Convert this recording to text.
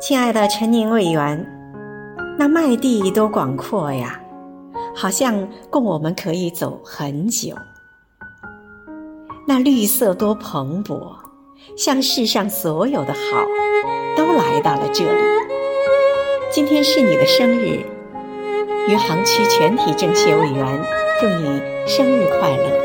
亲爱的陈宁委员，那麦地多广阔呀，好像供我们可以走很久。那绿色多蓬勃，像世上所有的好都来到了这里。今天是你的生日，余杭区全体政协委员祝你生日快乐。